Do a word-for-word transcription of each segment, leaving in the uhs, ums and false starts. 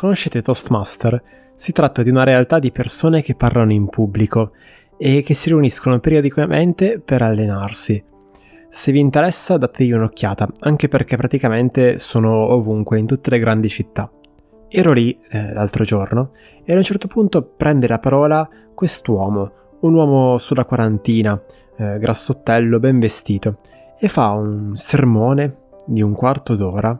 Conoscete Toastmaster? Si tratta di una realtà di persone che parlano in pubblico e che si riuniscono periodicamente per allenarsi. Se vi interessa dategli un'occhiata, anche perché praticamente sono ovunque, in tutte le grandi città. Ero lì eh, l'altro giorno e a un certo punto prende la parola quest'uomo, un uomo sulla quarantina, eh, grassottello, ben vestito, e fa un sermone di un quarto d'ora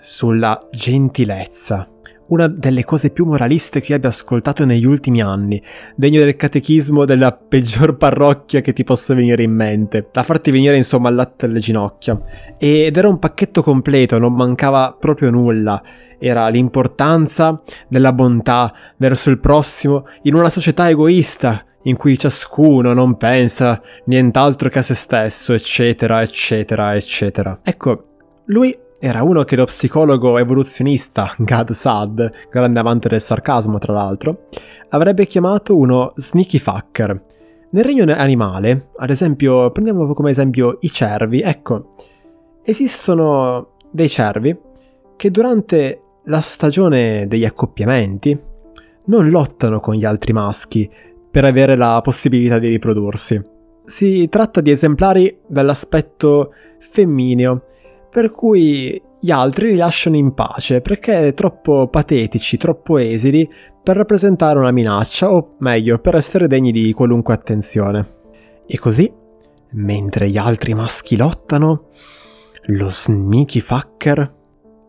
sulla gentilezza, una delle cose più moraliste che io abbia ascoltato negli ultimi anni, degno del catechismo della peggior parrocchia che ti possa venire in mente, da farti venire insomma al latte alle ginocchia. Ed era un pacchetto completo, non mancava proprio nulla. Era l'importanza della bontà verso il prossimo in una società egoista in cui ciascuno non pensa nient'altro che a se stesso, eccetera, eccetera, eccetera. Ecco, lui era uno che lo psicologo evoluzionista Gad Sad, grande amante del sarcasmo tra l'altro, avrebbe chiamato uno sneaky fucker. Nel regno animale, ad esempio, prendiamo come esempio i cervi, ecco, esistono dei cervi che durante la stagione degli accoppiamenti non lottano con gli altri maschi per avere la possibilità di riprodursi. Si tratta di esemplari dall'aspetto femmineo, per cui gli altri li lasciano in pace perché troppo patetici, troppo esili per rappresentare una minaccia, o meglio, per essere degni di qualunque attenzione. E così, mentre gli altri maschi lottano, lo sneaky fucker,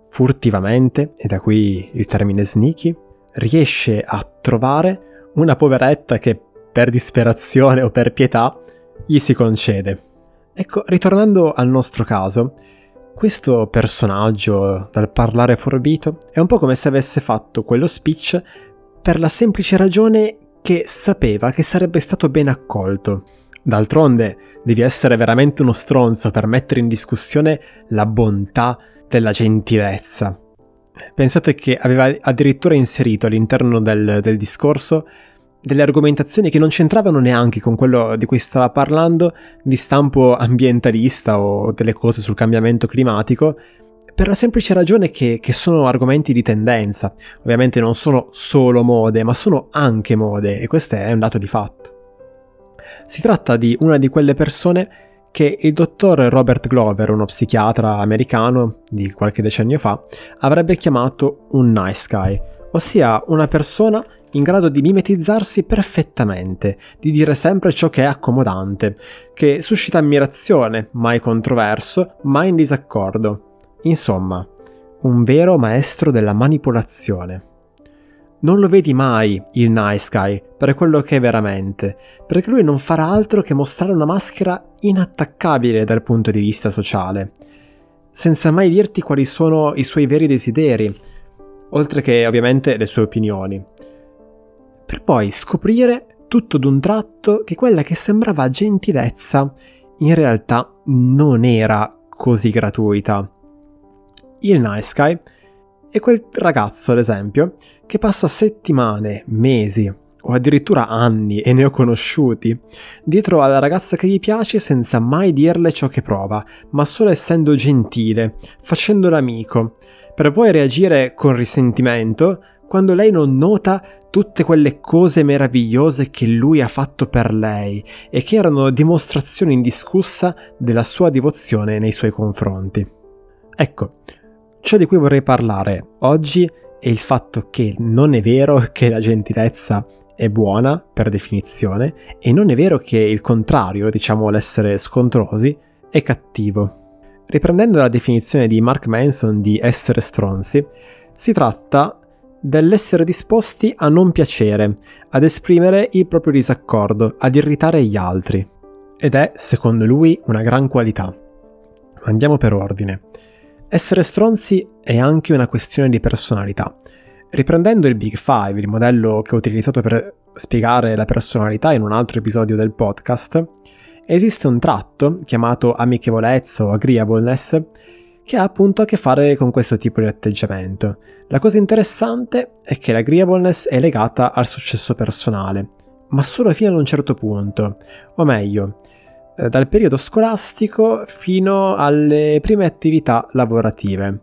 furtivamente, e da qui il termine sneaky, riesce a trovare una poveretta che, per disperazione o per pietà, gli si concede. Ecco, ritornando al nostro caso, questo personaggio dal parlare forbito è un po' come se avesse fatto quello speech per la semplice ragione che sapeva che sarebbe stato ben accolto. D'altronde devi essere veramente uno stronzo per mettere in discussione la bontà della gentilezza. Pensate che aveva addirittura inserito all'interno del, del discorso delle argomentazioni che non c'entravano neanche con quello di cui stava parlando, di stampo ambientalista o delle cose sul cambiamento climatico, per la semplice ragione che, che sono argomenti di tendenza. Ovviamente non sono solo mode, ma sono anche mode, e questo è un dato di fatto. Si tratta di una di quelle persone che il dottor Robert Glover, uno psichiatra americano di qualche decennio fa, avrebbe chiamato un nice guy, ossia una persona in grado di mimetizzarsi perfettamente, di dire sempre ciò che è accomodante, che suscita ammirazione, mai controverso, mai in disaccordo. Insomma, un vero maestro della manipolazione. Non lo vedi mai il nice guy per quello che è veramente, perché lui non farà altro che mostrare una maschera inattaccabile dal punto di vista sociale, senza mai dirti quali sono i suoi veri desideri, oltre che ovviamente le sue opinioni, per poi scoprire tutto d'un tratto che quella che sembrava gentilezza in realtà non era così gratuita. Il nice guy è quel ragazzo, ad esempio, che passa settimane, mesi o addirittura anni, e ne ho conosciuti, dietro alla ragazza che gli piace senza mai dirle ciò che prova, ma solo essendo gentile, facendo l'amico, per poi reagire con risentimento quando lei non nota tutte quelle cose meravigliose che lui ha fatto per lei e che erano dimostrazioni indiscussa della sua devozione nei suoi confronti. Ecco, ciò di cui vorrei parlare oggi è il fatto che non è vero che la gentilezza è buona per definizione e non è vero che il contrario, diciamo l'essere scontrosi, è cattivo. Riprendendo la definizione di Mark Manson di essere stronzi, si tratta dell'essere disposti a non piacere, ad esprimere il proprio disaccordo, ad irritare gli altri. Ed è, secondo lui, una gran qualità. Andiamo per ordine. Essere stronzi è anche una questione di personalità. Riprendendo il Big Five, il modello che ho utilizzato per spiegare la personalità in un altro episodio del podcast, esiste un tratto, chiamato amichevolezza o agreeableness, che ha appunto a che fare con questo tipo di atteggiamento. La cosa interessante è che l'agreeableness è legata al successo personale, ma solo fino ad un certo punto, o meglio, dal periodo scolastico fino alle prime attività lavorative.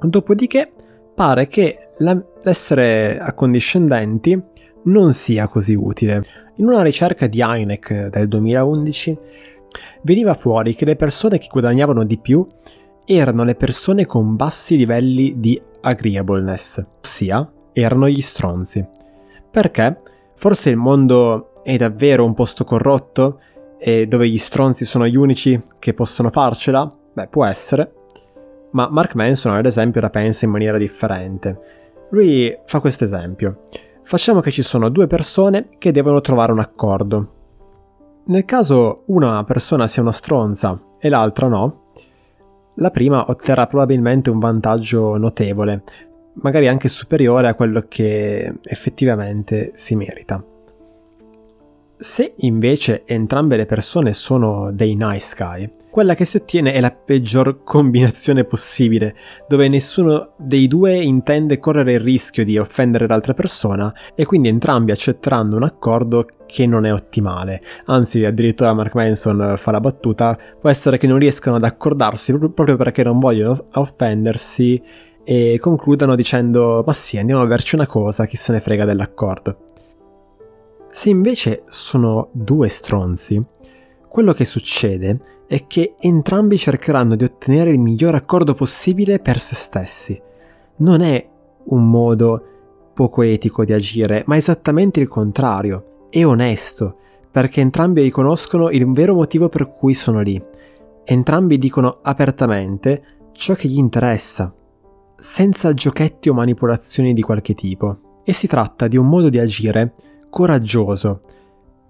Dopodiché pare che la, essere accondiscendenti non sia così utile. In una ricerca di Heineck del duemilaundici veniva fuori che le persone che guadagnavano di più erano le persone con bassi livelli di agreeableness, ossia erano gli stronzi. Perché? Forse il mondo è davvero un posto corrotto e dove gli stronzi sono gli unici che possono farcela? Beh, può essere, ma Mark Manson ad esempio la pensa in maniera differente. Lui fa questo esempio. Facciamo che ci sono due persone che devono trovare un accordo. Nel caso una persona sia una stronza e l'altra no, la prima otterrà probabilmente un vantaggio notevole, magari anche superiore a quello che effettivamente si merita. Se invece entrambe le persone sono dei nice guy, quella che si ottiene è la peggior combinazione possibile, dove nessuno dei due intende correre il rischio di offendere l'altra persona e quindi entrambi accetteranno un accordo che non è ottimale. Anzi, addirittura Mark Manson fa la battuta, può essere che non riescano ad accordarsi proprio perché non vogliono offendersi e concludano dicendo «Ma sì, andiamo a berci una cosa, chi se ne frega dell'accordo». Se invece sono due stronzi, quello che succede è che entrambi cercheranno di ottenere il miglior accordo possibile per se stessi. Non è un modo poco etico di agire, ma esattamente il contrario, è onesto, perché entrambi riconoscono il vero motivo per cui sono lì. Entrambi dicono apertamente ciò che gli interessa, senza giochetti o manipolazioni di qualche tipo. E si tratta di un modo di agire coraggioso,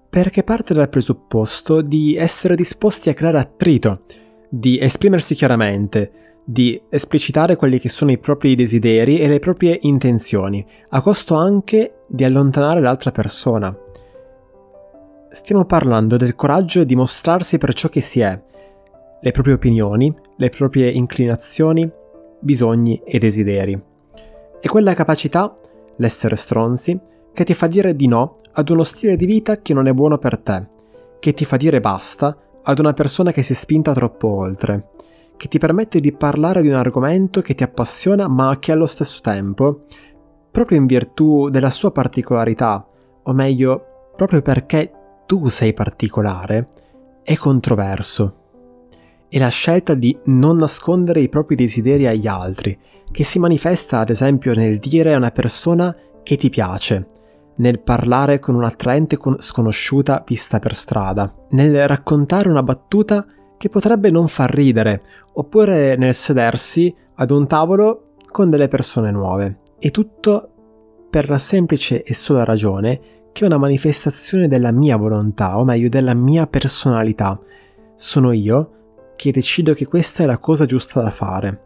perché parte dal presupposto di essere disposti a creare attrito, di esprimersi chiaramente, di esplicitare quelli che sono i propri desideri e le proprie intenzioni, a costo anche di allontanare l'altra persona. Stiamo parlando del coraggio di mostrarsi per ciò che si è, le proprie opinioni, le proprie inclinazioni, bisogni e desideri. E quella capacità, l'essere stronzi, che ti fa dire di no ad uno stile di vita che non è buono per te, che ti fa dire basta ad una persona che si è spinta troppo oltre, che ti permette di parlare di un argomento che ti appassiona ma che allo stesso tempo, proprio in virtù della sua particolarità, o meglio, proprio perché tu sei particolare, è controverso. È la scelta di non nascondere i propri desideri agli altri, che si manifesta ad esempio nel dire a una persona che ti piace, nel parlare con un'attraente sconosciuta vista per strada, nel raccontare una battuta che potrebbe non far ridere, oppure nel sedersi ad un tavolo con delle persone nuove. E tutto per la semplice e sola ragione che è una manifestazione della mia volontà, o meglio della mia personalità. Sono io che decido che questa è la cosa giusta da fare.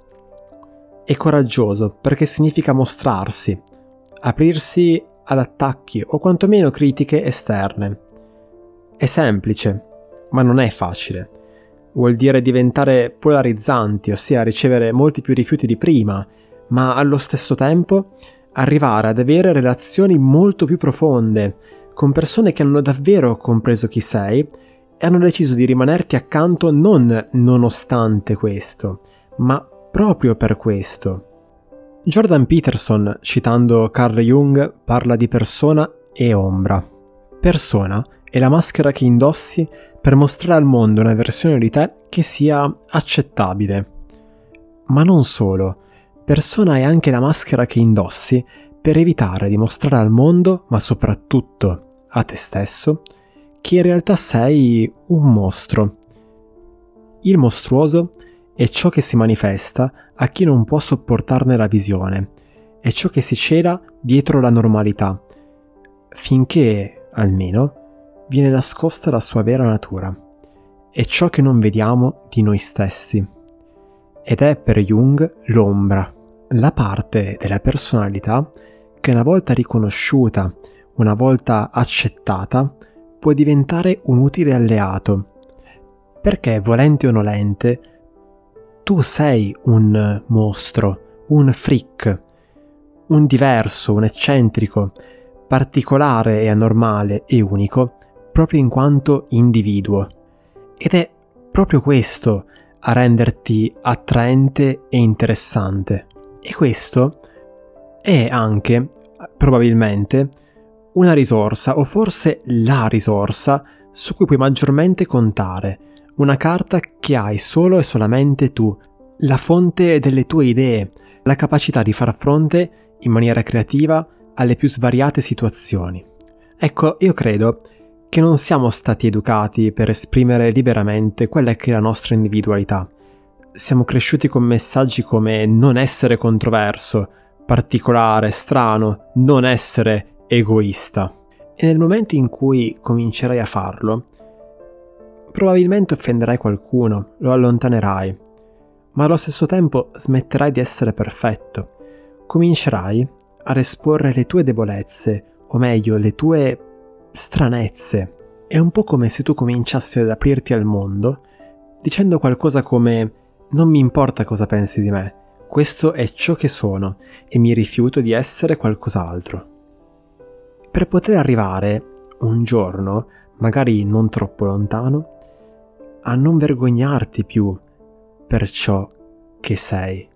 È coraggioso perché significa mostrarsi, aprirsi ad attacchi o quantomeno critiche esterne. È semplice, ma non è facile. Vuol dire diventare polarizzanti, ossia ricevere molti più rifiuti di prima, ma allo stesso tempo arrivare ad avere relazioni molto più profonde, con persone che hanno davvero compreso chi sei e hanno deciso di rimanerti accanto non nonostante questo, ma proprio per questo. Jordan Peterson, citando Carl Jung, parla di persona e ombra. Persona è la maschera che indossi per mostrare al mondo una versione di te che sia accettabile. Ma non solo, persona è anche la maschera che indossi per evitare di mostrare al mondo, ma soprattutto a te stesso, che in realtà sei un mostro. Il mostruoso è ciò che si manifesta a chi non può sopportarne la visione, è ciò che si cela dietro la normalità, finché, almeno, viene nascosta la sua vera natura, è ciò che non vediamo di noi stessi. Ed è per Jung l'ombra, la parte della personalità che una volta riconosciuta, una volta accettata, può diventare un utile alleato, perché volente o nolente, tu sei un mostro, un freak, un diverso, un eccentrico, particolare e anormale e unico, proprio in quanto individuo. Ed è proprio questo a renderti attraente e interessante. E questo è anche, probabilmente, una risorsa, o forse la risorsa, su cui puoi maggiormente contare, una carta che hai solo e solamente tu, la fonte delle tue idee, la capacità di far fronte in maniera creativa alle più svariate situazioni. Ecco, io credo che non siamo stati educati per esprimere liberamente quella che è la nostra individualità. Siamo cresciuti con messaggi come non essere controverso, particolare, strano, non essere egoista. E nel momento in cui comincerai a farlo, probabilmente offenderai qualcuno, lo allontanerai, ma allo stesso tempo smetterai di essere perfetto. Comincerai ad esporre le tue debolezze, o meglio, le tue stranezze. È un po' come se tu cominciassi ad aprirti al mondo dicendo qualcosa come «Non mi importa cosa pensi di me, questo è ciò che sono e mi rifiuto di essere qualcos'altro». Per poter arrivare un giorno, magari non troppo lontano, a non vergognarti più per ciò che sei.